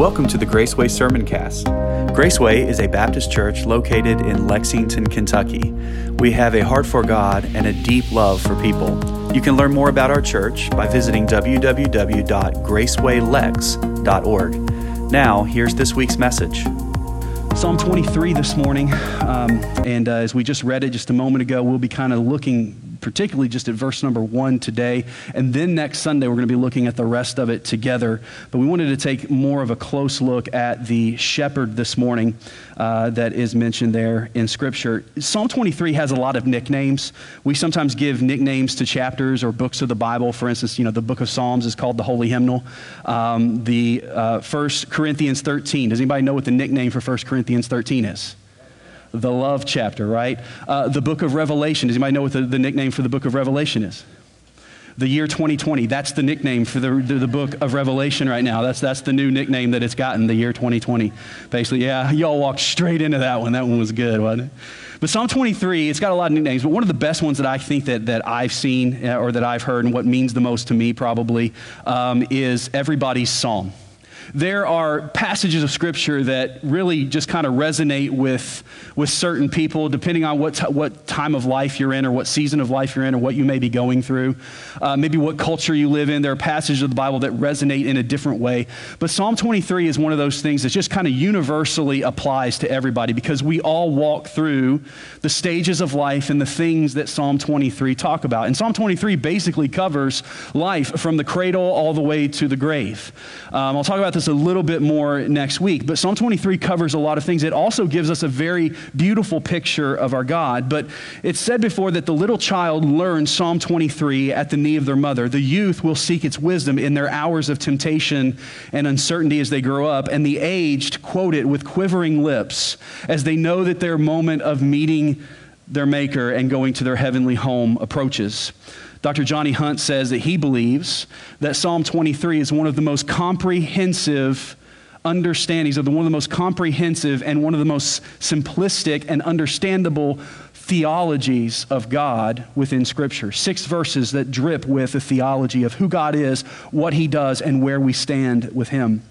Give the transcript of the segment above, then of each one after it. Welcome to the Graceway Sermoncast. Graceway is a Baptist church located in Lexington, Kentucky. We have a heart for God and a deep love for people. You can learn more about our church by visiting www.gracewaylex.org. Now, here's this week's message. Psalm 23 this morning, as we just read it just a moment ago, we'll be kind of looking particularly just at verse number 1 today. And then next Sunday, we're going to be looking at the rest of it together. But we wanted to take more of a close look at the shepherd this morning that is mentioned there in Scripture. Psalm 23 has a lot of nicknames. We sometimes give nicknames to chapters or books of the Bible. For instance, you know, the book of Psalms is called the Holy Hymnal. 1 Corinthians 13. Does anybody know what the nickname for 1 Corinthians 13 is? The love chapter, right? The book of Revelation. Does anybody know what the nickname for the book of Revelation is? The year 2020. That's the nickname for the book of Revelation right now. That's the new nickname that it's gotten, the year 2020. Basically, yeah, y'all walked straight into that one. That one was good, wasn't it? But Psalm 23, it's got a lot of nicknames, but one of the best ones that I think that I've seen or that I've heard and what means the most to me probably is everybody's psalm. There are passages of Scripture that really just kind of resonate with certain people, depending on what time of life you're in or what season of life you're in or what you may be going through, maybe what culture you live in. There are passages of the Bible that resonate in a different way. But Psalm 23 is one of those things that just kind of universally applies to everybody because we all walk through the stages of life and the things that Psalm 23 talk about. And Psalm 23 basically covers life from the cradle all the way to the grave. I'll talk about this a little bit more next week, but Psalm 23 covers a lot of things. It also gives us a very beautiful picture of our God, but it's said before that the little child learns Psalm 23 at the knee of their mother. The youth will seek its wisdom in their hours of temptation and uncertainty as they grow up, and the aged quote it with quivering lips as they know that their moment of meeting their Maker and going to their heavenly home approaches. Dr. Johnny Hunt says that he believes that Psalm 23 is one of the most comprehensive understandings of one of the most comprehensive and one of the most simplistic and understandable theologies of God within Scripture. 6 verses that drip with a theology of who God is, what He does, and where we stand with Him.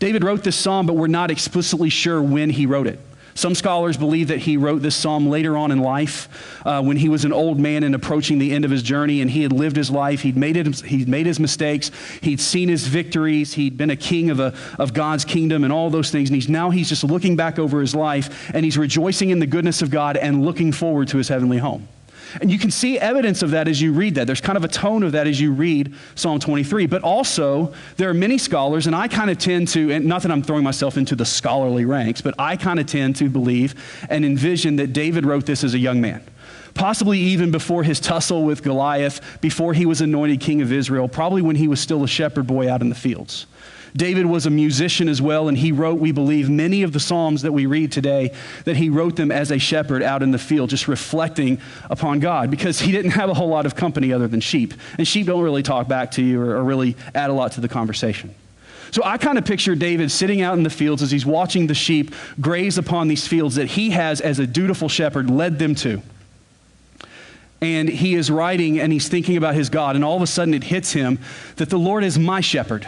David wrote this psalm, but we're not explicitly sure when he wrote it. Some scholars believe that he wrote this psalm later on in life when he was an old man and approaching the end of his journey, and he had lived his life, he'd made his mistakes, he'd seen his victories, he'd been a king of God's kingdom and all those things, and now he's just looking back over his life, and he's rejoicing in the goodness of God and looking forward to his heavenly home. And you can see evidence of that as you read that. There's kind of a tone of that as you read Psalm 23. But also, there are many scholars, and I kind of tend to, and not that I'm throwing myself into the scholarly ranks, but I kind of tend to believe and envision that David wrote this as a young man. Possibly even before his tussle with Goliath, before he was anointed king of Israel, probably when he was still a shepherd boy out in the fields. David was a musician as well, and he wrote, we believe, many of the Psalms that we read today, that he wrote them as a shepherd out in the field, just reflecting upon God, because he didn't have a whole lot of company other than sheep. And sheep don't really talk back to you or really add a lot to the conversation. So I kind of picture David sitting out in the fields as he's watching the sheep graze upon these fields that he has, as a dutiful shepherd, led them to. And he is writing, and he's thinking about his God, and all of a sudden it hits him that the Lord is my shepherd.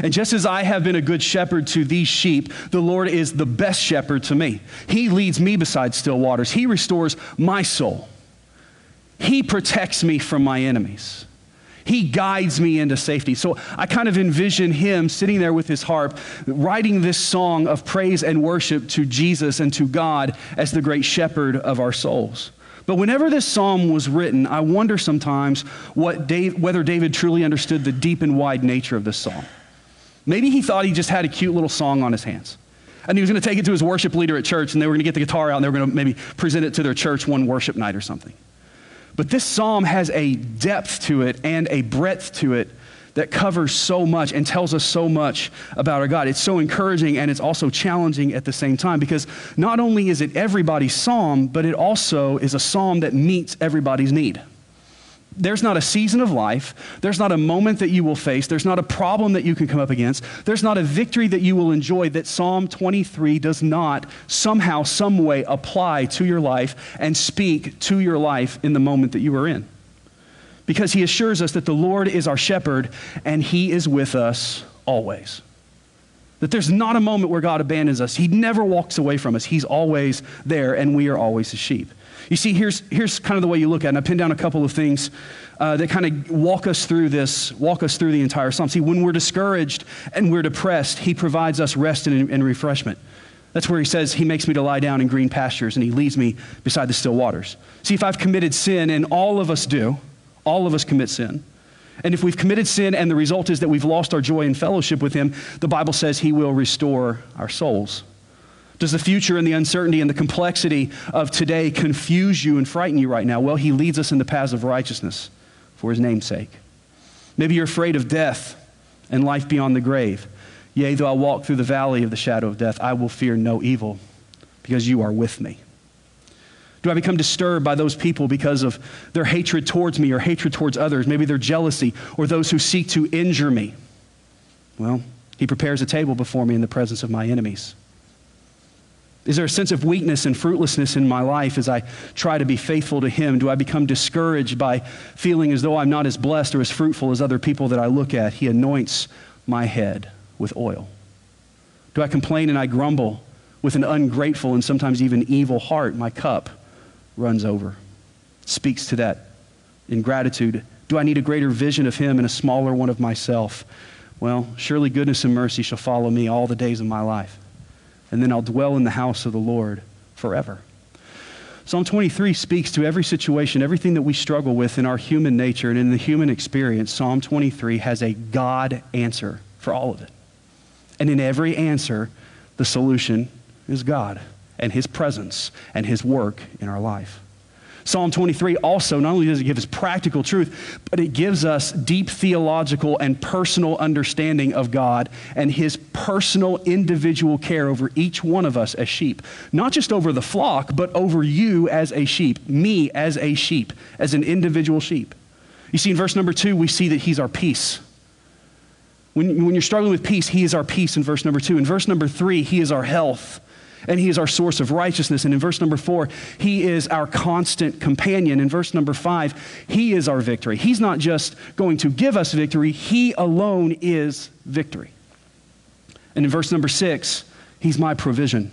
And just as I have been a good shepherd to these sheep, the Lord is the best shepherd to me. He leads me beside still waters. He restores my soul. He protects me from my enemies. He guides me into safety. So I kind of envision him sitting there with his harp, writing this song of praise and worship to Jesus and to God as the great shepherd of our souls. But whenever this psalm was written, I wonder sometimes whether David truly understood the deep and wide nature of this psalm. Maybe he thought he just had a cute little song on his hands. And he was going to take it to his worship leader at church, and they were going to get the guitar out, and they were going to maybe present it to their church one worship night or something. But this psalm has a depth to it and a breadth to it that covers so much and tells us so much about our God. It's so encouraging, and it's also challenging at the same time, because not only is it everybody's psalm, but it also is a psalm that meets everybody's need. There's not a season of life, there's not a moment that you will face, there's not a problem that you can come up against, there's not a victory that you will enjoy that Psalm 23 does not somehow, some way apply to your life and speak to your life in the moment that you are in. Because he assures us that the Lord is our shepherd and he is with us always. That there's not a moment where God abandons us. He never walks away from us. He's always there, and we are always His sheep. You see, here's kind of the way you look at it, and I pinned down a couple of things that kind of walk us through the entire Psalm. See, when we're discouraged and we're depressed, He provides us rest and refreshment. That's where He says, He makes me to lie down in green pastures, and He leads me beside the still waters. See, if I've committed sin, and all of us do, all of us commit sin, and if we've committed sin and the result is that we've lost our joy and fellowship with Him, the Bible says He will restore our souls. Does the future and the uncertainty and the complexity of today confuse you and frighten you right now? Well, He leads us in the paths of righteousness for His name's sake. Maybe you're afraid of death and life beyond the grave. Yea, though I walk through the valley of the shadow of death, I will fear no evil because You are with me. Do I become disturbed by those people because of their hatred towards me or hatred towards others? Maybe their jealousy or those who seek to injure me. Well, He prepares a table before me in the presence of my enemies. Is there a sense of weakness and fruitlessness in my life as I try to be faithful to Him? Do I become discouraged by feeling as though I'm not as blessed or as fruitful as other people that I look at? He anoints my head with oil. Do I complain and I grumble with an ungrateful and sometimes even evil heart? My cup runs over. Speaks to that ingratitude. Do I need a greater vision of Him and a smaller one of myself? Well, surely goodness and mercy shall follow me all the days of my life, and then I'll dwell in the house of the Lord forever. Psalm 23 speaks to every situation, everything that we struggle with in our human nature and in the human experience. Psalm 23 has a God answer for all of it. And in every answer, the solution is God and His presence and His work in our life. Psalm 23 also, not only does it give us practical truth, but it gives us deep theological and personal understanding of God and His personal individual care over each one of us as sheep. Not just over the flock, but over you as a sheep, me as a sheep, as an individual sheep. You see, in verse number 2, we see that He's our peace. When you're struggling with peace, He is our peace in verse number 2. In verse number 3, He is our health. And He is our source of righteousness. And in verse number 4, He is our constant companion. In verse number 5, He is our victory. He's not just going to give us victory. He alone is victory. And in verse number 6, He's my provision.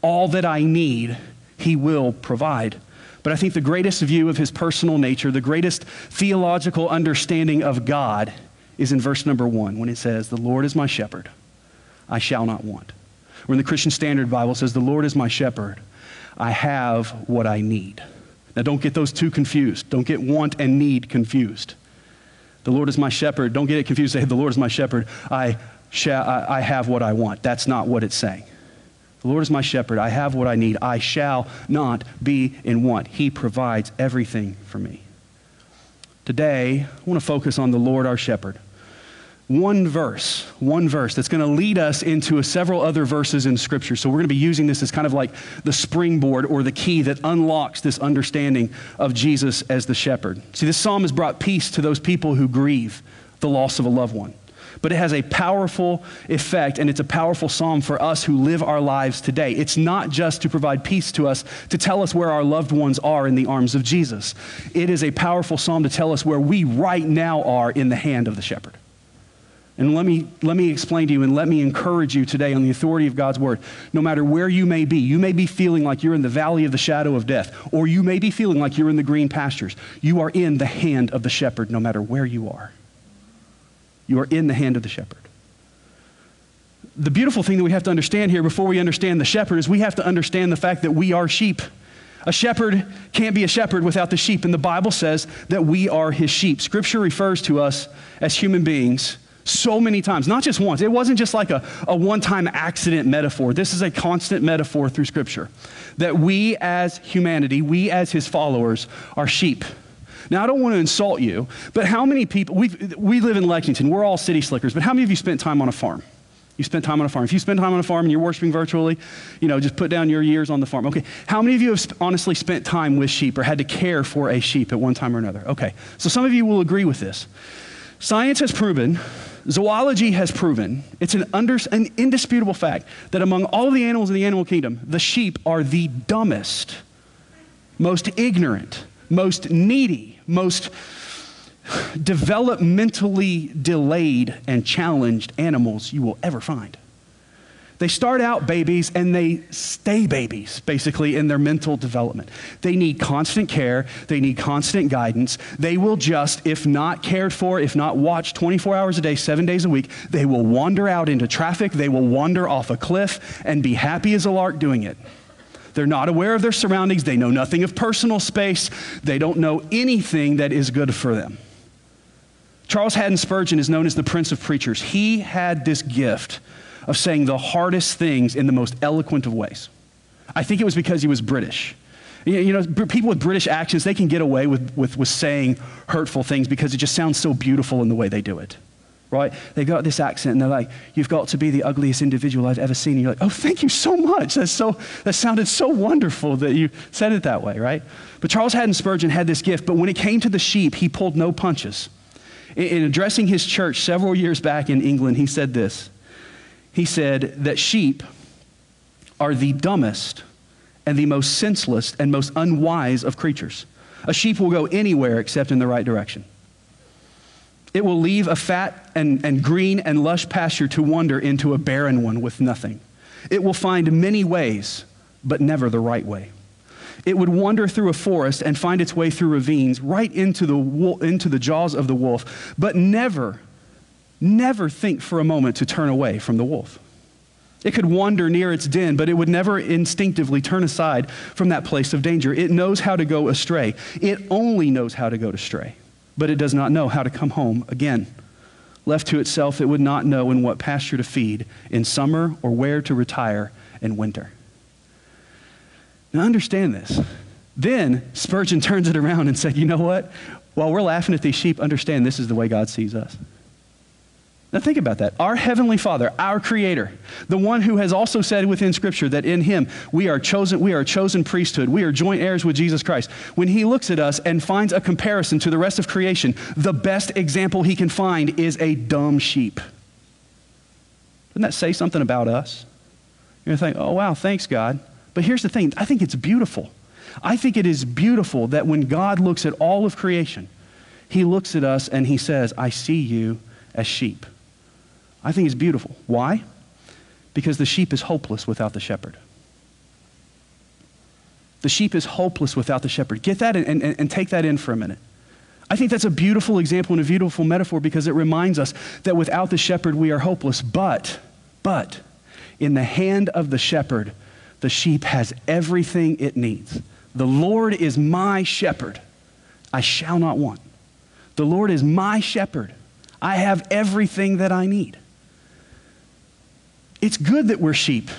All that I need, He will provide. But I think the greatest view of His personal nature, the greatest theological understanding of God is in verse number 1 when it says, "The Lord is my shepherd, I shall not want." Or in the Christian Standard Bible, it says, "The Lord is my shepherd. I have what I need." Now, don't get those two confused. Don't get want and need confused. The Lord is my shepherd. Don't get it confused. Say, "The Lord is my shepherd. I have what I want." That's not what it's saying. The Lord is my shepherd. I have what I need. I shall not be in want. He provides everything for me. Today, I want to focus on the Lord, our shepherd. One verse that's going to lead us into several other verses in Scripture. So we're going to be using this as kind of like the springboard or the key that unlocks this understanding of Jesus as the shepherd. See, this psalm has brought peace to those people who grieve the loss of a loved one. But it has a powerful effect, and it's a powerful psalm for us who live our lives today. It's not just to provide peace to us, to tell us where our loved ones are in the arms of Jesus. It is a powerful psalm to tell us where we right now are in the hand of the shepherd. And let me explain to you and let me encourage you today on the authority of God's word. No matter where you may be feeling like you're in the valley of the shadow of death, or you may be feeling like you're in the green pastures. You are in the hand of the shepherd no matter where you are. You are in the hand of the shepherd. The beautiful thing that we have to understand here before we understand the shepherd is we have to understand the fact that we are sheep. A shepherd can't be a shepherd without the sheep, and the Bible says that we are His sheep. Scripture refers to us as human beings so many times, not just once. It wasn't just like a one-time accident metaphor. This is a constant metaphor through Scripture, that we as humanity, we as His followers are sheep. Now, I don't want to insult you, but how many people, we live in Lexington, we're all city slickers, but how many of you spent time on a farm? You spent time on a farm. If you spend time on a farm and you're worshiping virtually, just put down your years on the farm. Okay, how many of you have honestly spent time with sheep or had to care for a sheep at one time or another? Okay, so some of you will agree with this. Science has proven, zoology has proven, it's an indisputable fact that among all of the animals in the animal kingdom, the sheep are the dumbest, most ignorant, most needy, most developmentally delayed and challenged animals you will ever find. They start out babies and they stay babies, basically, in their mental development. They need constant care. They need constant guidance. They will just, if not cared for, if not watched 24 hours a day, 7 days a week, they will wander out into traffic. They will wander off a cliff and be happy as a lark doing it. They're not aware of their surroundings. They know nothing of personal space. They don't know anything that is good for them. Charles Haddon Spurgeon is known as the Prince of Preachers. He had this gift of saying the hardest things in the most eloquent of ways. I think it was because he was British. You know, people with British accents, they can get away with saying hurtful things because it just sounds so beautiful in the way they do it, right? They've got this accent and they're like, "You've got to be the ugliest individual I've ever seen." And you're like, "Oh, thank you so much. That sounded so wonderful that you said it that way," right? But Charles Haddon Spurgeon had this gift, but when it came to the sheep, he pulled no punches. In addressing his church several years back in England, he said this. He said that sheep are the dumbest and the most senseless and most unwise of creatures. A sheep will go anywhere except in the right direction. It will leave a fat and green and lush pasture to wander into a barren one with nothing. It will find many ways, but never the right way. It would wander through a forest and find its way through ravines right into the jaws of the wolf, but never think for a moment to turn away from the wolf. It could wander near its den, but it would never instinctively turn aside from that place of danger. It knows how to go astray. It only knows how to go astray, but it does not know how to come home again. Left to itself, it would not know in what pasture to feed in summer or where to retire in winter. Now understand this. Then Spurgeon turns it around and said, "You know what? While we're laughing at these sheep, understand this is the way God sees us." Now think about that. Our Heavenly Father, our Creator, the one who has also said within Scripture that in Him we are a chosen priesthood, we are joint heirs with Jesus Christ. When He looks at us and finds a comparison to the rest of creation, the best example He can find is a dumb sheep. Doesn't that say something about us? You're going to think, "Oh wow, thanks God." But here's the thing, I think it's beautiful. I think it is beautiful that when God looks at all of creation, He looks at us and He says, "I see you as sheep." I think it's beautiful. Why? Because the sheep is hopeless without the shepherd. The sheep is hopeless without the shepherd. Get that and take that in for a minute. I think that's a beautiful example and a beautiful metaphor because it reminds us that without the shepherd we are hopeless, but in the hand of the shepherd, the sheep has everything it needs. "The Lord is my shepherd. I shall not want. The Lord is my shepherd. I have everything that I need." It's good that we're sheep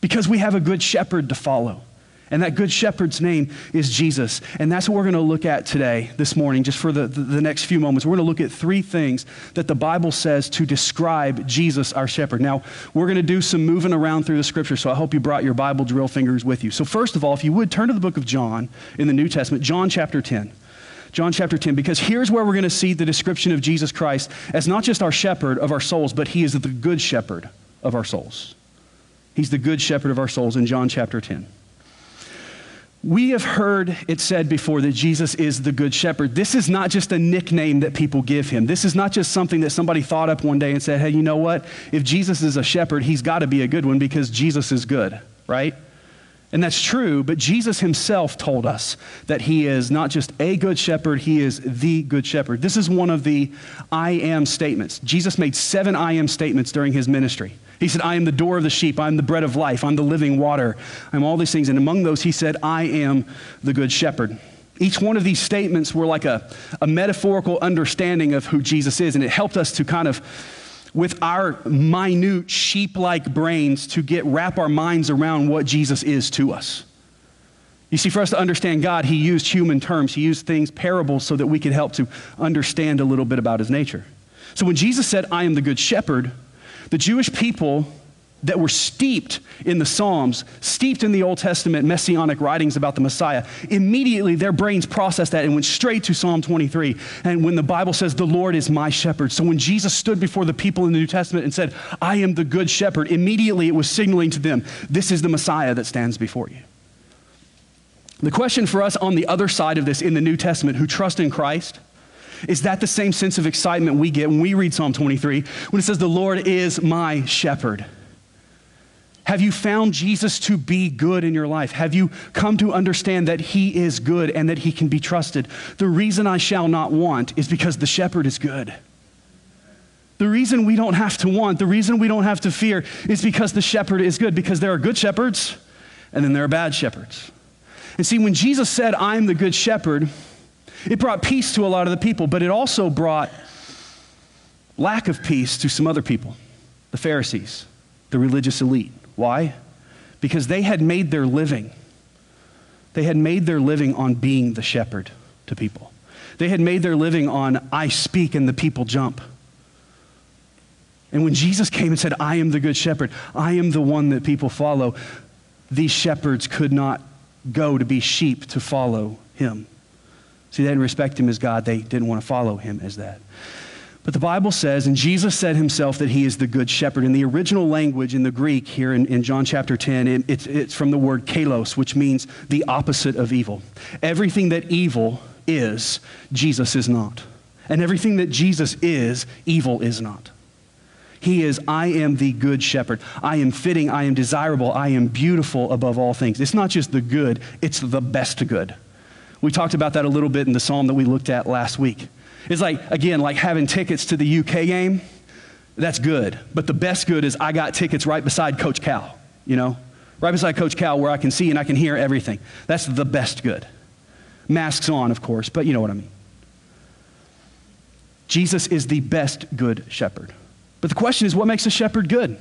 because we have a good shepherd to follow. And that good shepherd's name is Jesus. And that's what we're going to look at today, this morning, just for the next few moments. We're going to look at three things that the Bible says to describe Jesus, our shepherd. Now, we're going to do some moving around through the Scripture, so I hope you brought your Bible drill fingers with you. So first of all, if you would, turn to the book of John in the New Testament, John chapter 10. John chapter 10, because here's where we're going to see the description of Jesus Christ as not just our shepherd of our souls, but He is the good shepherd of our souls. He's the good shepherd of our souls in John chapter 10. We have heard it said before that Jesus is the good shepherd. This is not just a nickname that people give Him. This is not just something that somebody thought up one day and said, "Hey, you know what? If Jesus is a shepherd, He's got to be a good one because Jesus is good," right? And that's true, but Jesus Himself told us that He is not just a good shepherd, He is the good shepherd. This is one of the I am statements. Jesus made 7 I am statements during His ministry. He said, "I am the door of the sheep. I am the bread of life. I'm the living water. I'm all these things." And among those, He said, "I am the good shepherd." Each one of these statements were like a metaphorical understanding of who Jesus is, and it helped us to kind of, with our minute sheep-like brains, to wrap our minds around what Jesus is to us. You see, for us to understand God, He used human terms. He used things, parables, so that we could help to understand a little bit about His nature. So when Jesus said, "I am the good shepherd," the Jewish people that were steeped in the Psalms, steeped in the Old Testament messianic writings about the Messiah, immediately their brains processed that and went straight to Psalm 23. And when the Bible says, "The Lord is my shepherd." So when Jesus stood before the people in the New Testament and said, "I am the good shepherd," immediately it was signaling to them, this is the Messiah that stands before you. The question for us on the other side of this in the New Testament who trust in Christ Is that the same sense of excitement we get when we read Psalm 23, when it says, the Lord is my shepherd? Have you found Jesus to be good in your life? Have you come to understand that he is good and that he can be trusted? The reason I shall not want is because the shepherd is good. The reason we don't have to want, the reason we don't have to fear is because the shepherd is good, because there are good shepherds and then there are bad shepherds. And see, when Jesus said, I'm the good shepherd, it brought peace to a lot of the people, but it also brought lack of peace to some other people, the Pharisees, the religious elite. Why? Because they had made their living. They had made their living on being the shepherd to people. They had made their living on, I speak and the people jump. And when Jesus came and said, I am the good shepherd, I am the one that people follow, these shepherds could not go to be sheep to follow him. See, they didn't respect him as God. They didn't want to follow him as that. But the Bible says, and Jesus said himself that he is the good shepherd. In the original language in the Greek here in John chapter 10, it's from the word kalos, which means the opposite of evil. Everything that evil is, Jesus is not. And everything that Jesus is, evil is not. He is, I am the good shepherd. I am fitting, I am desirable, I am beautiful above all things. It's not just the good, it's the best good. We talked about that a little bit in the psalm that we looked at last week. It's like, again, like having tickets to the UK game, that's good. But the best good is I got tickets right beside Coach Cal, you know? Right beside Coach Cal where I can see and I can hear everything. That's the best good. Masks on, of course, but you know what I mean. Jesus is the best good shepherd. But the question is, what makes a shepherd good?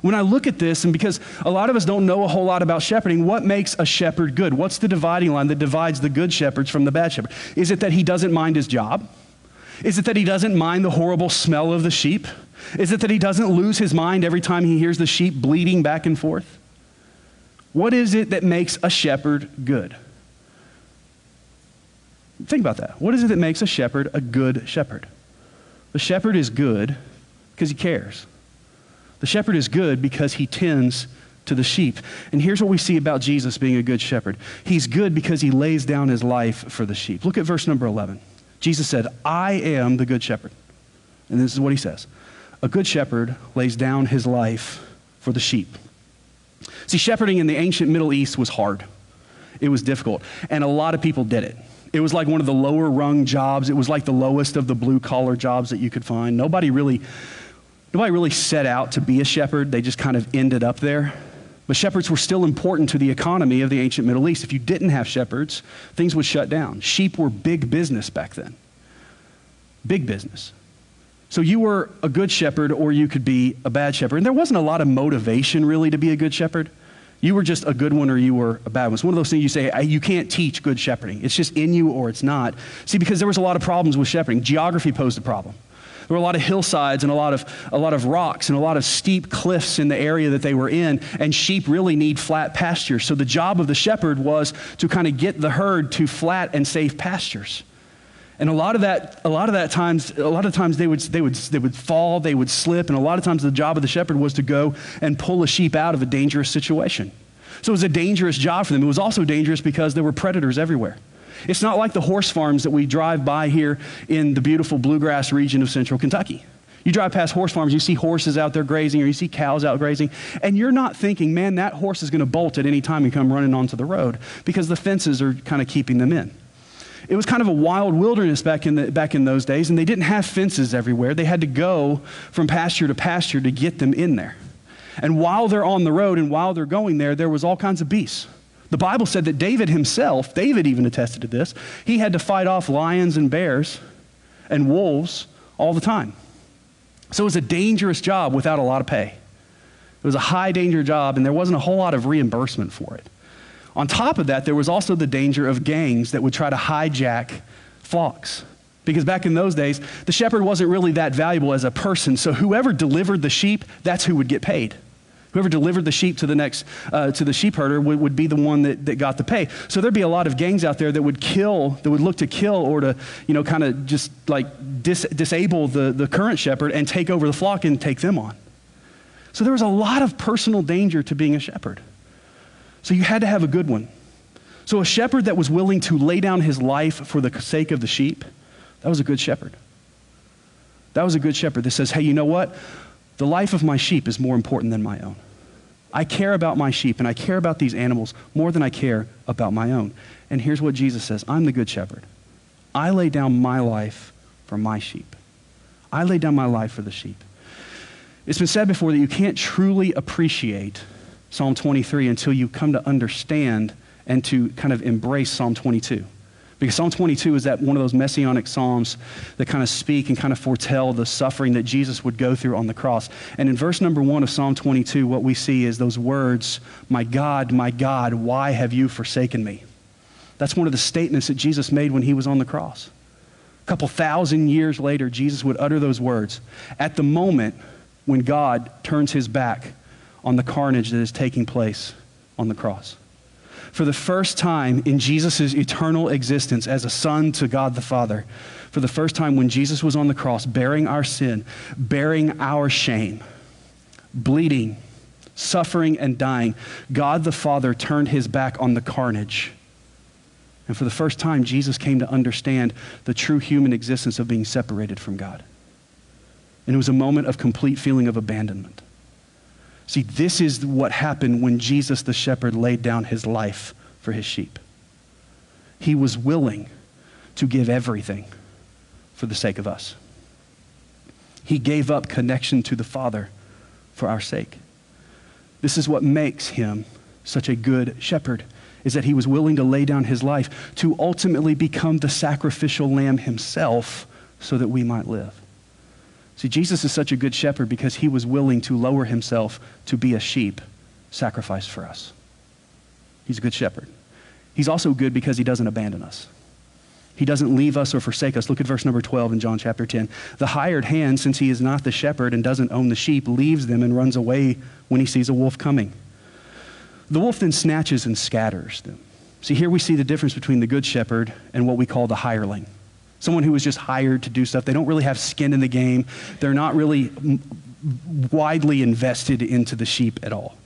When I look at this, and because a lot of us don't know a whole lot about shepherding, what makes a shepherd good? What's the dividing line that divides the good shepherds from the bad shepherd? Is it that he doesn't mind his job? Is it that he doesn't mind the horrible smell of the sheep? Is it that he doesn't lose his mind every time he hears the sheep bleating back and forth? What is it that makes a shepherd good? Think about that. What is it that makes a shepherd a good shepherd? The shepherd is good because he cares. The shepherd is good because he tends to the sheep. And here's what we see about Jesus being a good shepherd. He's good because he lays down his life for the sheep. Look at verse number 11. Jesus said, I am the good shepherd. And this is what he says. A good shepherd lays down his life for the sheep. See, shepherding in the ancient Middle East was hard. It was difficult. And a lot of people did it. It was like one of the lower rung jobs. It was like the lowest of the blue collar jobs that you could find. Nobody really set out to be a shepherd. They just kind of ended up there. But shepherds were still important to the economy of the ancient Middle East. If you didn't have shepherds, things would shut down. Sheep were big business back then. Big business. So you were a good shepherd or you could be a bad shepherd. And there wasn't a lot of motivation really to be a good shepherd. You were just a good one or you were a bad one. It's one of those things you say, you can't teach good shepherding. It's just in you or it's not. See, because there was a lot of problems with shepherding. Geography posed a problem. There were a lot of hillsides and a lot of rocks and a lot of steep cliffs in the area that they were in, and sheep really need flat pastures. So the job of the shepherd was to kind of get the herd to flat and safe pastures. And a lot of times they would fall, they would slip, and a lot of times the job of the shepherd was to go and pull a sheep out of a dangerous situation. So it was a dangerous job for them. It was also dangerous because there were predators everywhere. It's not like the horse farms that we drive by here in the beautiful bluegrass region of central Kentucky. You drive past horse farms, you see horses out there grazing or you see cows out grazing, and you're not thinking, man, that horse is going to bolt at any time and come running onto the road because the fences are kind of keeping them in. It was kind of a wild wilderness back in those days, and they didn't have fences everywhere. They had to go from pasture to pasture to get them in there. And while they're on the road and while they're going there, there was all kinds of beasts. The Bible said that David himself, David even attested to this, he had to fight off lions and bears and wolves all the time. So it was a dangerous job without a lot of pay. It was a high danger job, and there wasn't a whole lot of reimbursement for it. On top of that, there was also the danger of gangs that would try to hijack flocks. Because back in those days, the shepherd wasn't really that valuable as a person, so whoever delivered the sheep, that's who would get paid. Whoever delivered the sheep to the sheep herder would be the one that got the pay. So there'd be a lot of gangs out there that would look to kill or to, you know, kind of just like disable the current shepherd and take over the flock and take them on. So there was a lot of personal danger to being a shepherd. So you had to have a good one. So a shepherd that was willing to lay down his life for the sake of the sheep, That was a good shepherd. That was a good shepherd that says, hey, you know what? The life of my sheep is more important than my own. I care about my sheep and I care about these animals more than I care about my own. And here's what Jesus says, I'm the good shepherd. I lay down my life for my sheep. I lay down my life for the sheep. It's been said before that you can't truly appreciate Psalm 23 until you come to understand and to kind of embrace Psalm 22. Because Psalm 22 is that one of those messianic psalms that kind of speak and kind of foretell the suffering that Jesus would go through on the cross. And in verse number 1 of Psalm 22, what we see is those words, my God, why have you forsaken me? That's one of the statements that Jesus made when he was on the cross. A couple thousand years later, Jesus would utter those words. At the moment when God turns his back on the carnage that is taking place on the cross. For the first time in Jesus' eternal existence as a son to God the Father, for the first time when Jesus was on the cross, bearing our sin, bearing our shame, bleeding, suffering, and dying, God the Father turned his back on the carnage. And for the first time, Jesus came to understand the true human existence of being separated from God. And it was a moment of complete feeling of abandonment. See, this is what happened when Jesus the shepherd laid down his life for his sheep. He was willing to give everything for the sake of us. He gave up connection to the Father for our sake. This is what makes him such a good shepherd, is that he was willing to lay down his life to ultimately become the sacrificial lamb himself so that we might live. See, Jesus is such a good shepherd because he was willing to lower himself to be a sheep sacrificed for us. He's a good shepherd. He's also good because he doesn't abandon us. He doesn't leave us or forsake us. Look at verse number 12 in John chapter 10. The hired hand, since he is not the shepherd and doesn't own the sheep, leaves them and runs away when he sees a wolf coming. The wolf then snatches and scatters them. See, here we see the difference between the good shepherd and what we call the hireling. Someone who was just hired to do stuff. They don't really have skin in the game. They're not really widely invested into the sheep at all.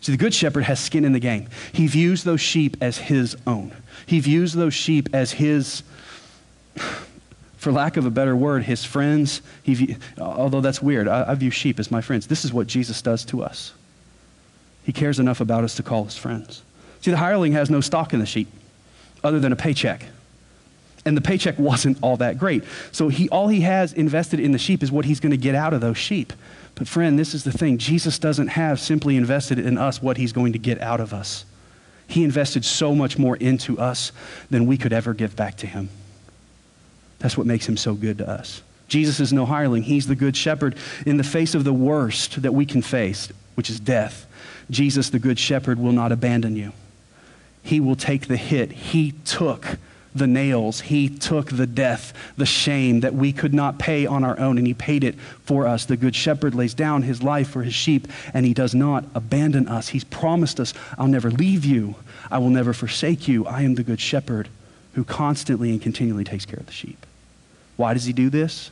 See, the good shepherd has skin in the game. He views those sheep as his own. He views those sheep as his, for lack of a better word, his friends. Although that's weird. I view sheep as my friends. This is what Jesus does to us. He cares enough about us to call us friends. See, the hireling has no stock in the sheep other than a paycheck. And the paycheck wasn't all that great. So all he has invested in the sheep is what he's going to get out of those sheep. But friend, this is the thing. Jesus doesn't have simply invested in us what he's going to get out of us. He invested so much more into us than we could ever give back to him. That's what makes him so good to us. Jesus is no hireling. He's the good shepherd. In the face of the worst that we can face, which is death, Jesus, the good shepherd, will not abandon you. He will take the hit. He took the nails, he took the death, the shame that we could not pay on our own, and he paid it for us. The good shepherd lays down his life for his sheep, and he does not abandon us. He's promised us, I'll never leave you. I will never forsake you. I am the good shepherd who constantly and continually takes care of the sheep. Why does he do this?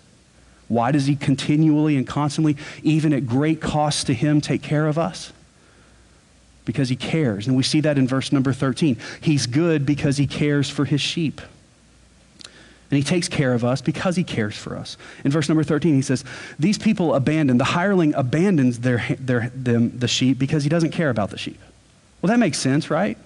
Why does he continually and constantly, even at great cost to him, take care of us? Because he cares. And we see that in verse number 13. He's good because he cares for his sheep. And he takes care of us because he cares for us. In verse number 13, he says, these people abandon, the hireling abandons the sheep because he doesn't care about the sheep. Well, that makes sense, right?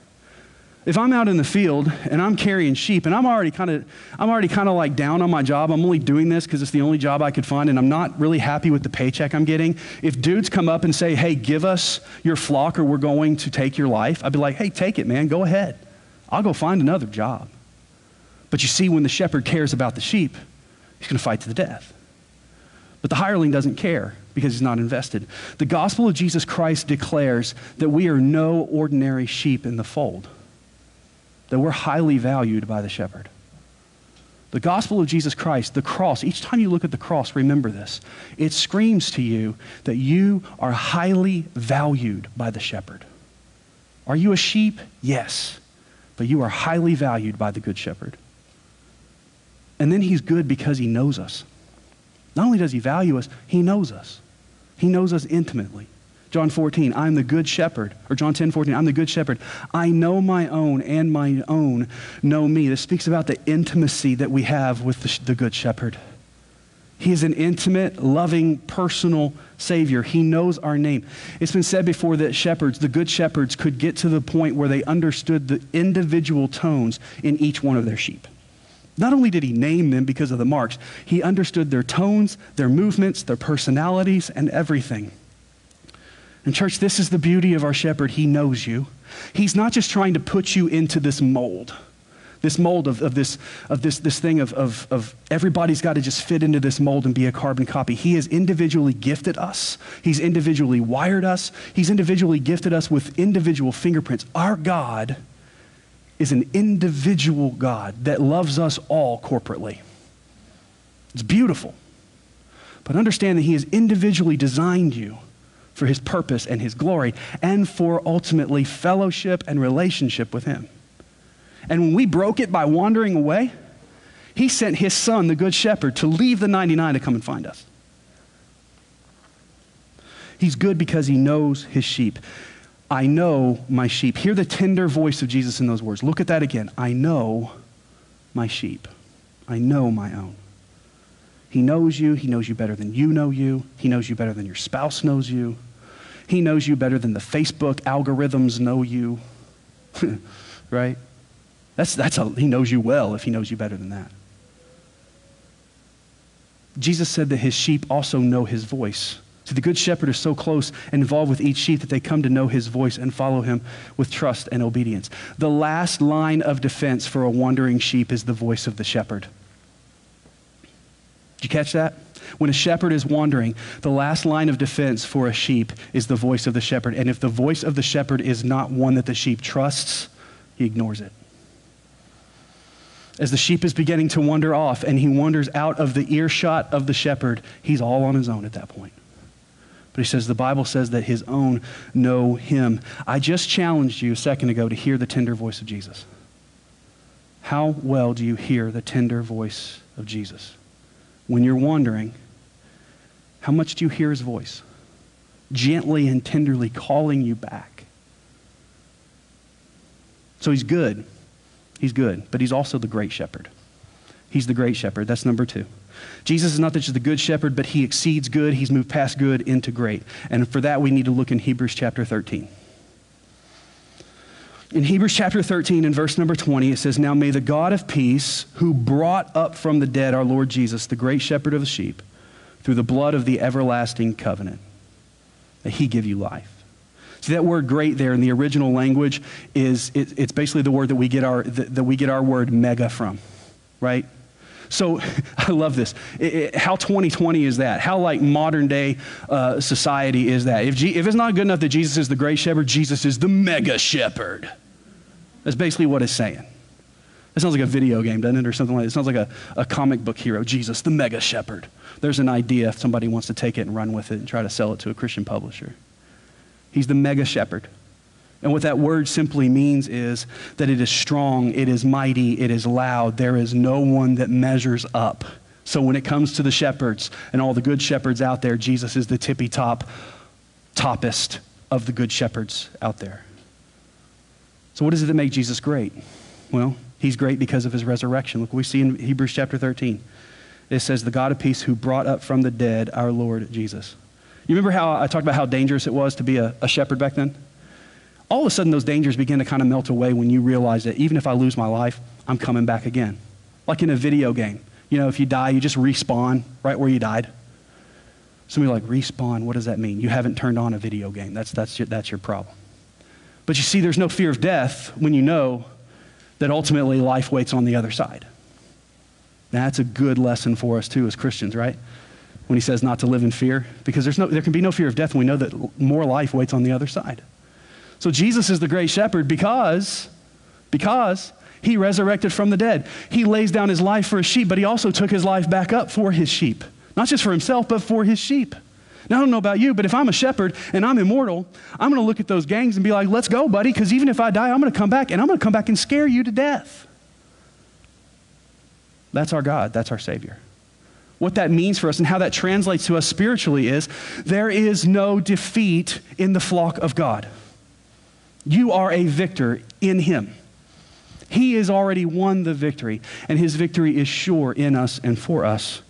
If I'm out in the field and I'm carrying sheep and I'm already kind of like down on my job, I'm only doing this because it's the only job I could find and I'm not really happy with the paycheck I'm getting. If dudes come up and say, hey, give us your flock or we're going to take your life, I'd be like, hey, take it, man, go ahead. I'll go find another job. But you see, when the shepherd cares about the sheep, he's going to fight to the death. But the hireling doesn't care because he's not invested. The gospel of Jesus Christ declares that we are no ordinary sheep in the fold, that we're highly valued by the shepherd. The gospel of Jesus Christ, the cross, each time you look at the cross, remember this. It screams to you that you are highly valued by the shepherd. Are you a sheep? Yes, but you are highly valued by the good shepherd. And then he's good because he knows us. Not only does he value us, he knows us. He knows us intimately. John 14, I'm the good shepherd. Or John 10, 14, I'm the good shepherd. I know my own and my own know me. This speaks about the intimacy that we have with the good shepherd. He is an intimate, loving, personal Savior. He knows our name. It's been said before that shepherds, the good shepherds, could get to the point where they understood the individual tones in each one of their sheep. Not only did he name them because of the marks, he understood their tones, their movements, their personalities, and everything. And church, this is the beauty of our shepherd. He knows you. He's not just trying to put you into this mold of everybody's got to just fit into this mold and be a carbon copy. He has individually gifted us. He's individually wired us. He's individually gifted us with individual fingerprints. Our God is an individual God that loves us all corporately. It's beautiful. But understand that he has individually designed you for his purpose and his glory and for ultimately fellowship and relationship with him. And when we broke it by wandering away, he sent his son, the good shepherd, to leave the 99 to come and find us. He's good because he knows his sheep. I know my sheep. Hear the tender voice of Jesus in those words. Look at that again. I know my sheep. I know my own. He knows you. He knows you better than you know you. He knows you better than your spouse knows you. He knows you better than the Facebook algorithms know you. Right? He knows you well if he knows you better than that. Jesus said that his sheep also know his voice. So the good shepherd is so close and involved with each sheep that they come to know his voice and follow him with trust and obedience. The last line of defense for a wandering sheep is the voice of the shepherd. Did you catch that? When a shepherd is wandering, the last line of defense for a sheep is the voice of the shepherd. And if the voice of the shepherd is not one that the sheep trusts, he ignores it. As the sheep is beginning to wander off and he wanders out of the earshot of the shepherd, he's all on his own at that point. But he says, the Bible says that his own know him. I just challenged you a second ago to hear the tender voice of Jesus. How well do you hear the tender voice of Jesus? When you're wandering, how much do you hear his voice? Gently and tenderly calling you back. So he's good. He's good, but he's also the great shepherd. He's the great shepherd. That's number two. Jesus is not just the good shepherd, but he exceeds good. He's moved past good into great. And for that, we need to look in Hebrews chapter 13. In Hebrews chapter 13 and verse number 20, it says, now may the God of peace, who brought up from the dead our Lord Jesus, the great shepherd of the sheep, through the blood of the everlasting covenant, that he give you life. See, that word great there in the original language is, it's basically the word that we get our word mega from, right? So I love this. How 2020 is that? How like modern day society is that? If it's not good enough that Jesus is the great shepherd, Jesus is the mega shepherd. That's basically what it's saying. It sounds like a video game, doesn't it? Or something like that. It sounds like a comic book hero, Jesus, the mega shepherd. There's an idea if somebody wants to take it and run with it and try to sell it to a Christian publisher. He's the mega shepherd. And what that word simply means is that it is strong, it is mighty, it is loud. There is no one that measures up. So when it comes to the shepherds and all the good shepherds out there, Jesus is the tippy top, toppest of the good shepherds out there. So what is it that makes Jesus great? Well, he's great because of his resurrection. Look, we see in Hebrews chapter 13. It says, the God of peace who brought up from the dead our Lord Jesus. You remember how I talked about how dangerous it was to be a shepherd back then? All of a sudden, those dangers begin to kind of melt away when you realize that even if I lose my life, I'm coming back again. Like in a video game. You know, if you die, you just respawn right where you died. Somebody like, respawn, what does that mean? You haven't turned on a video game. That's your problem. But you see, there's no fear of death when you know that ultimately life waits on the other side. Now, that's a good lesson for us, too, as Christians, right? When he says not to live in fear, because there can be no fear of death when we know that more life waits on the other side. So Jesus is the great shepherd because he resurrected from the dead. He lays down his life for his sheep, but he also took his life back up for his sheep. Not just for himself, but for his sheep. Now, I don't know about you, but if I'm a shepherd and I'm immortal, I'm going to look at those gangs and be like, let's go, buddy, because even if I die, I'm going to come back, and I'm going to come back and scare you to death. That's our God. That's our Savior. what that means for us and how that translates to us spiritually is there is no defeat in the flock of God. You are a victor in him. He has already won the victory, and his victory is sure in us and for us.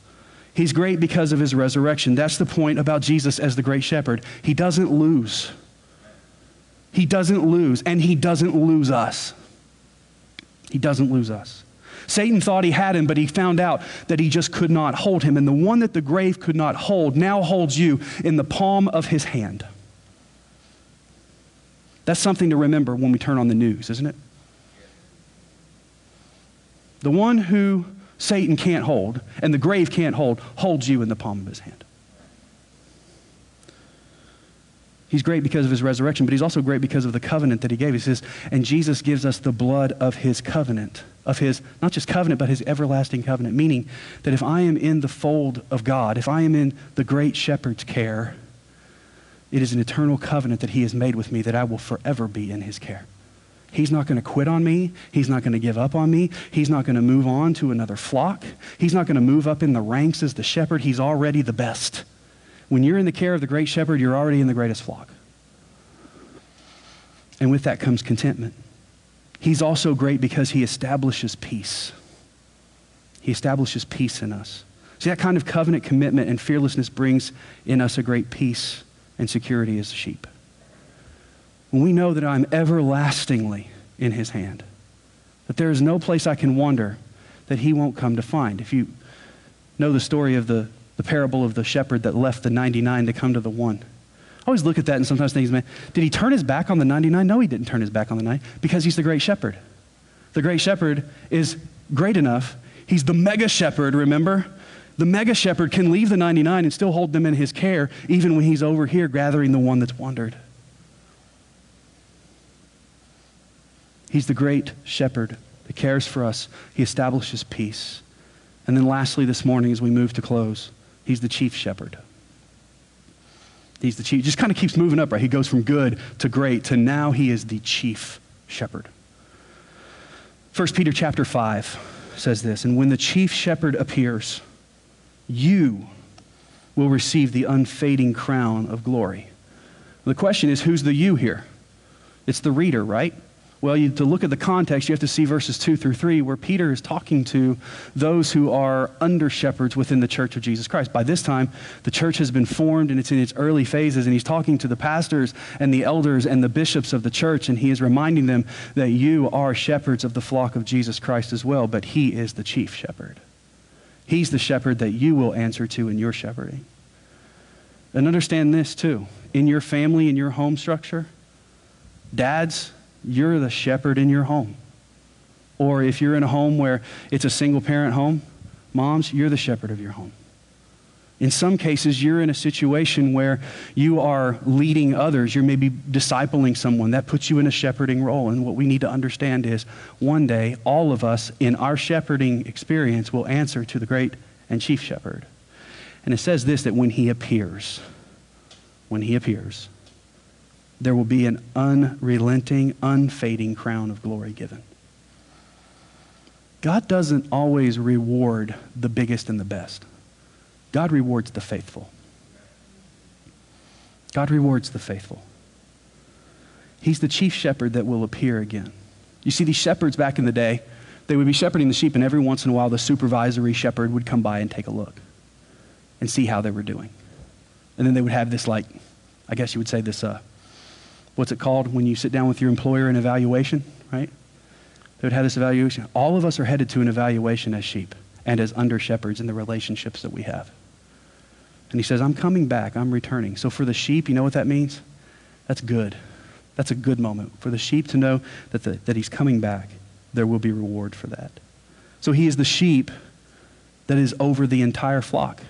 He's great because of his resurrection. That's the point about Jesus as the great shepherd. He doesn't lose. He doesn't lose, and he doesn't lose us. He doesn't lose us. Satan thought he had him, but he found out that he just could not hold him. And the one that the grave could not hold now holds you in the palm of his hand. That's something to remember when we turn on the news, isn't it? The one who Satan can't hold and the grave can't hold holds you in the palm of his hand. He's great because of his resurrection, but he's also great because of the covenant that he gave. He says, and Jesus gives us the blood of his covenant, of his, not just covenant, but his everlasting covenant, meaning that if I am in the fold of God, if I am in the great shepherd's care, it is an eternal covenant that he has made with me that I will forever be in his care. He's not going to quit on me. He's not going to give up on me. He's not going to move on to another flock. He's not going to move up in the ranks as the shepherd. He's already the best. When you're in the care of the great shepherd, you're already in the greatest flock. And with that comes contentment. He's also great because he establishes peace. He establishes peace in us. See, that kind of covenant commitment and fearlessness brings in us a great peace and security as sheep. When we know that I'm everlastingly in his hand, that there is no place I can wander that he won't come to find. If you know the story of the parable of the shepherd that left the 99 to come to the one. I always look at that and sometimes think, man, did he turn his back on the 99? No, he didn't turn his back on the 99 because he's the great shepherd. The great shepherd is great enough. He's the mega shepherd, remember? The mega shepherd can leave the 99 and still hold them in his care even when he's over here gathering the one that's wandered. He's the great shepherd that cares for us. He establishes peace. And then lastly this morning as we move to close, he's the chief shepherd. He's the chief. Just kind of keeps moving up, right? He goes from good to great to now he is the chief shepherd. 1 Peter chapter 5 says this, and when the chief shepherd appears, you will receive the unfading crown of glory. The question is, who's the you here? It's the reader, right? Well, to look at the context, you have to see verses 2 through 3 where Peter is talking to those who are under shepherds within the church of Jesus Christ. By this time, the church has been formed and it's in its early phases, and he's talking to the pastors and the elders and the bishops of the church, and he is reminding them that you are shepherds of the flock of Jesus Christ as well, but he is the chief shepherd. He's the shepherd that you will answer to in your shepherding. And understand this too, in your family, in your home structure, dads, you're the shepherd in your home. Or if you're in a home where it's a single parent home, moms, you're the shepherd of your home. In some cases, you're in a situation where you are leading others. You're maybe discipling someone. That puts you in a shepherding role. And what we need to understand is one day, all of us in our shepherding experience will answer to the great and chief shepherd. And it says this, that when he appears, there will be an unrelenting, unfading crown of glory given. God doesn't always reward the biggest and the best. God rewards the faithful. God rewards the faithful. He's the chief shepherd that will appear again. You see, these shepherds back in the day, they would be shepherding the sheep, and every once in a while the supervisory shepherd would come by and take a look and see how they were doing. And then they would have this, like, I guess you would say this, what's it called when you sit down with your employer, an evaluation, right? They would have this evaluation. All of us are headed to an evaluation as sheep and as under shepherds in the relationships that we have. And he says, I'm coming back, I'm returning. So for the sheep, you know what that means? That's good. That's a good moment. For the sheep to know that, that he's coming back, there will be reward for that. So he is the sheep that is over the entire flock.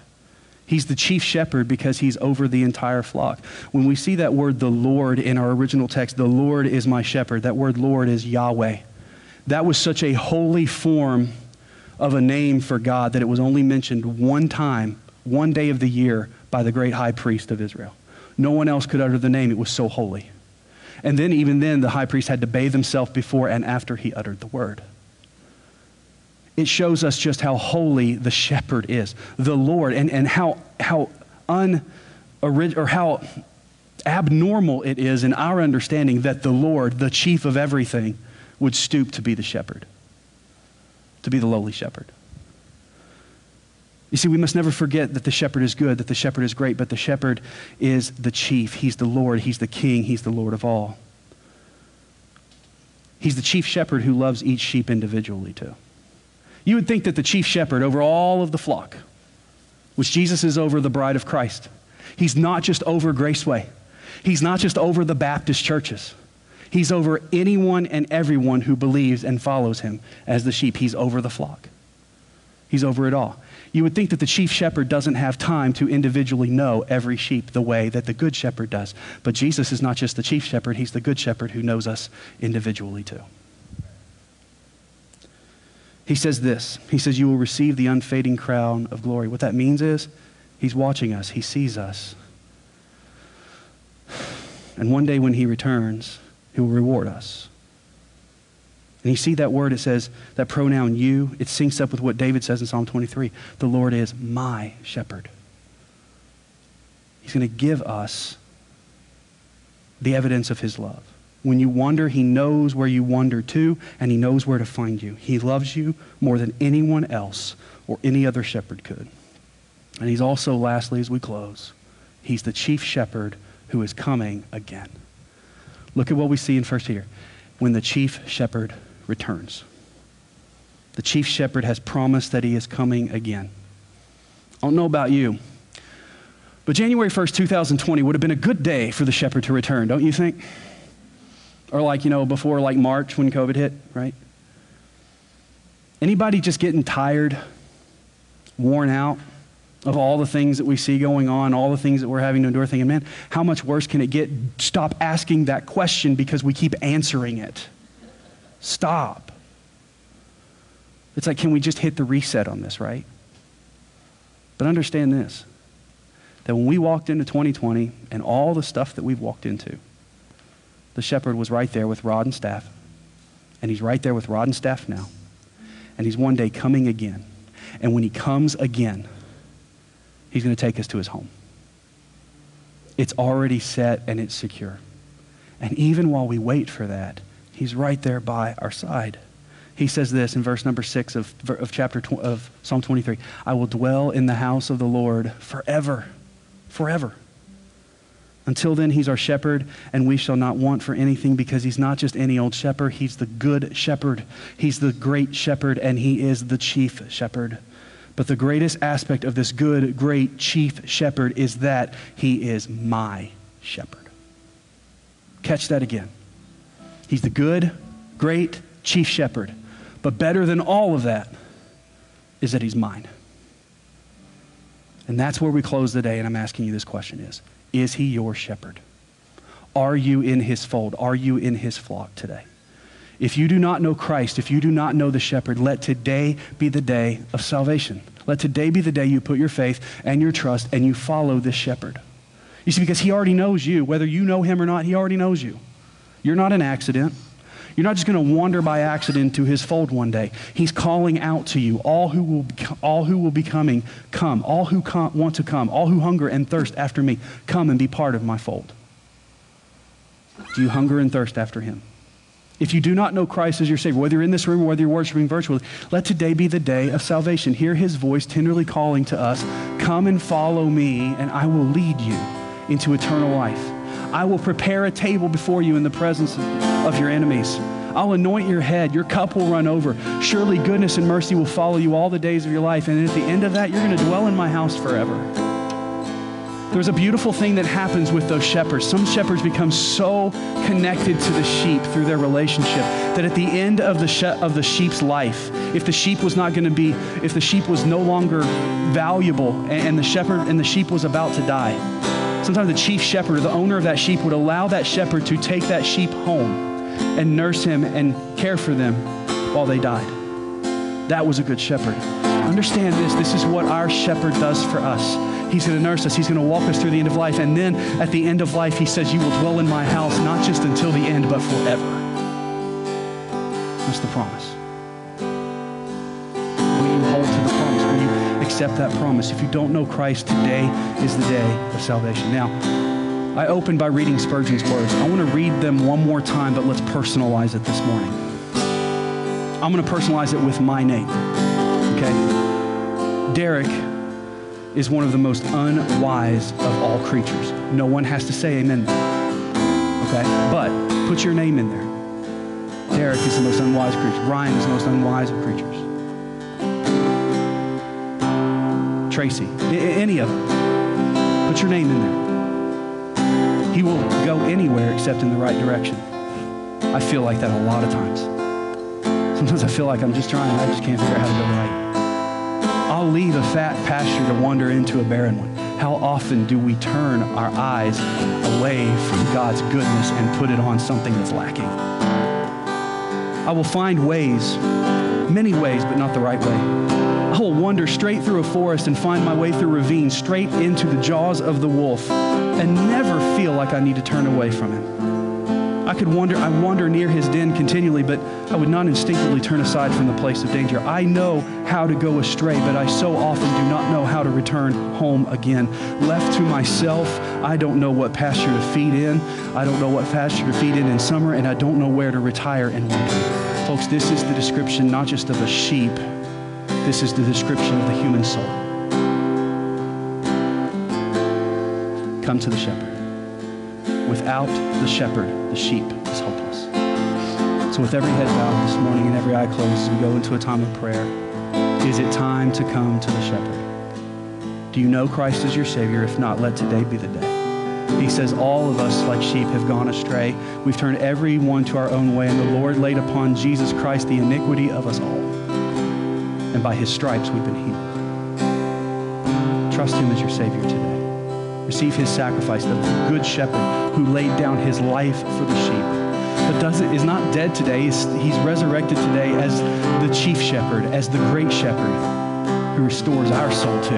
He's the chief shepherd because he's over the entire flock. When we see that word, the Lord, in our original text, the Lord is my shepherd. That word Lord is Yahweh. That was such a holy form of a name for God that it was only mentioned one time, one day of the year, by the great high priest of Israel. No one else could utter the name. It was so holy. And then, even then, the high priest had to bathe himself before and after he uttered the word. it shows us just how holy the shepherd is, the Lord, and how abnormal it is in our understanding that the Lord, the chief of everything, would stoop to be the shepherd, to be the lowly shepherd. You see, we must never forget that the shepherd is good, that the shepherd is great, but the shepherd is the chief. He's the Lord. He's the king. He's the Lord of all. He's the chief shepherd who loves each sheep individually too. You would think that the chief shepherd over all of the flock, which Jesus is over the bride of Christ, he's not just over Graceway. He's not just over the Baptist churches. He's over anyone and everyone who believes and follows him as the sheep. He's over the flock. He's over it all. You would think that the chief shepherd doesn't have time to individually know every sheep the way that the good shepherd does. But Jesus is not just the chief shepherd, he's the good shepherd who knows us individually too. He says this, he says, "You will receive the unfading crown of glory." What that means is he's watching us, he sees us. And one day when he returns, he will reward us. And you see that word, it says, that pronoun you, it syncs up with what David says in Psalm 23. The Lord is my shepherd. He's going to give us the evidence of his love. When you wander, he knows where you wander to, and he knows where to find you. He loves you more than anyone else or any other shepherd could. And he's also, lastly, as we close, he's the chief shepherd who is coming again. Look at what we see in 1 Peter. When the chief shepherd returns. The chief shepherd has promised that he is coming again. I don't know about you, but January 1st, 2020 would have been a good day for the shepherd to return, don't you think? Or like, you know, before like March when COVID hit, right? Anybody just getting tired, worn out of all the things that we see going on, all the things that we're having to endure, thinking, man, how much worse can it get? Stop asking that question because we keep answering it. Stop. It's like, can we just hit the reset on this, right? But understand this, that when we walked into 2020 and all the stuff that we've walked into, the shepherd was right there with rod and staff, and he's right there with rod and staff now, and he's one day coming again. And when he comes again, he's going to take us to his home. It's already set and it's secure. And even while we wait for that, he's right there by our side. He says this in verse number 6 of Psalm 23, "I will dwell in the house of the Lord forever," forever. Until then, he's our shepherd, and we shall not want for anything because he's not just any old shepherd. He's the good shepherd. He's the great shepherd, and he is the chief shepherd. But the greatest aspect of this good, great chief shepherd is that he is my shepherd. Catch that again. He's the good, great chief shepherd. But better than all of that is that he's mine. And that's where we close the day, and I'm asking you this question is he your shepherd? Are you in his fold? Are you in his flock today? If you do not know Christ, if you do not know the shepherd, let today be the day of salvation. Let today be the day you put your faith and your trust and you follow this shepherd. You see, because he already knows you. Whether you know him or not, he already knows you. You're not an accident. You're not just going to wander by accident to his fold one day. He's calling out to you, all who will be coming, come. All who want to come, all who hunger and thirst after me, come and be part of my fold. Do you hunger and thirst after him? If you do not know Christ as your Savior, whether you're in this room or whether you're worshiping virtually, let today be the day of salvation. Hear his voice tenderly calling to us, come and follow me, and I will lead you into eternal life. I will prepare a table before you in the presence of your enemies. I'll anoint your head. Your cup will run over. Surely goodness and mercy will follow you all the days of your life. And at the end of that, you're going to dwell in my house forever. There's a beautiful thing that happens with those shepherds. Some shepherds become so connected to the sheep through their relationship that at the end of the sheep's life, if the sheep was no longer valuable and the shepherd and the sheep was about to die, sometimes the chief shepherd or the owner of that sheep would allow that shepherd to take that sheep home and nurse him and care for them while they died. That was a good shepherd. Understand this. This is what our shepherd does for us. He's going to nurse us. He's going to walk us through the end of life. And then at the end of life, he says, you will dwell in my house, not just until the end, but forever. That's the promise. accept that promise. If you don't know Christ, today is the day of salvation. Now, I opened by reading Spurgeon's words. I want to read them one more time, but let's personalize it this morning. I'm going to personalize it with my name, okay? Derek is one of the most unwise of all creatures. No one has to say amen, okay? But put your name in there. Derek is the most unwise creature. Ryan is the most unwise of creatures. Tracy, any of them. Put your name in there. He will go anywhere except in the right direction. I feel like that a lot of times. Sometimes I feel like I'm just trying. I just can't figure out how to go right. I'll leave a fat pasture to wander into a barren one. How often do we turn our eyes away from God's goodness and put it on something that's lacking? I will find ways, many ways, but not the right way. I will wander straight through a forest and find my way through ravines, straight into the jaws of the wolf, and never feel like I need to turn away from him. I wander near his den continually, but I would not instinctively turn aside from the place of danger. I know how to go astray, but I so often do not know how to return home again. Left to myself, I don't know what pasture to feed in. I don't know what pasture to feed in summer, and I don't know where to retire in winter. Folks, this is the description not just of a sheep, this is the description of the human soul. Come to the shepherd. Without the shepherd, the sheep is hopeless. So with every head bowed this morning and every eye closed, we go into a time of prayer. Is it time to come to the shepherd? Do you know Christ as your Savior? If not, let today be the day. He says, all of us like sheep have gone astray. We've turned every one to our own way, and the Lord laid upon Jesus Christ the iniquity of us all. And by his stripes we've been healed. Trust him as your Savior today. Receive his sacrifice, the good shepherd who laid down his life for the sheep. But is not dead today. He's resurrected today as the chief shepherd, as the great shepherd who restores our soul too.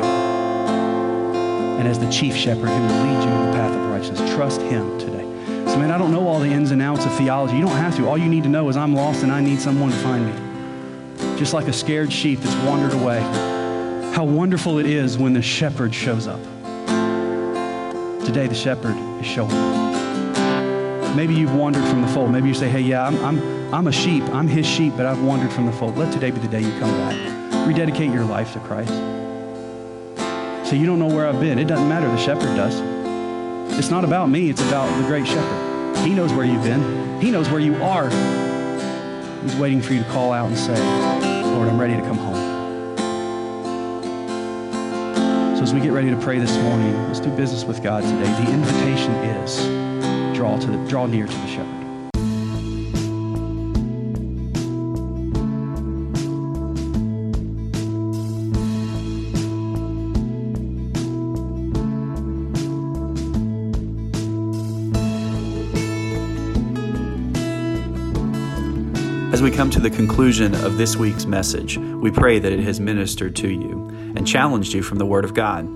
And as the chief shepherd who will lead you in the path of righteousness. Trust him today. So man, I don't know all the ins and outs of theology. You don't have to. All you need to know is I'm lost and I need someone to find me. Just like a scared sheep that's wandered away. How wonderful it is when the shepherd shows up. Today the shepherd is showing up. Maybe you've wandered from the fold. Maybe you say, hey, yeah, I'm a sheep. I'm his sheep, but I've wandered from the fold. Let today be the day you come back. Rededicate your life to Christ. So you don't know where I've been. It doesn't matter. The shepherd does. It's not about me. It's about the great shepherd. He knows where you've been. He knows where you are. He's waiting for you to call out and say, Lord, I'm ready to come home. So as we get ready to pray this morning, let's do business with God today. The invitation is draw near to the shepherd. As we come to the conclusion of this week's message, we pray that it has ministered to you and challenged you from the Word of God.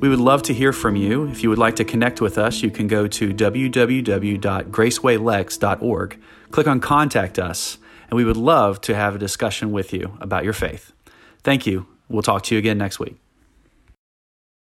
We would love to hear from you. If you would like to connect with us, you can go to www.gracewaylex.org, click on Contact Us, and we would love to have a discussion with you about your faith. Thank you. We'll talk to you again next week.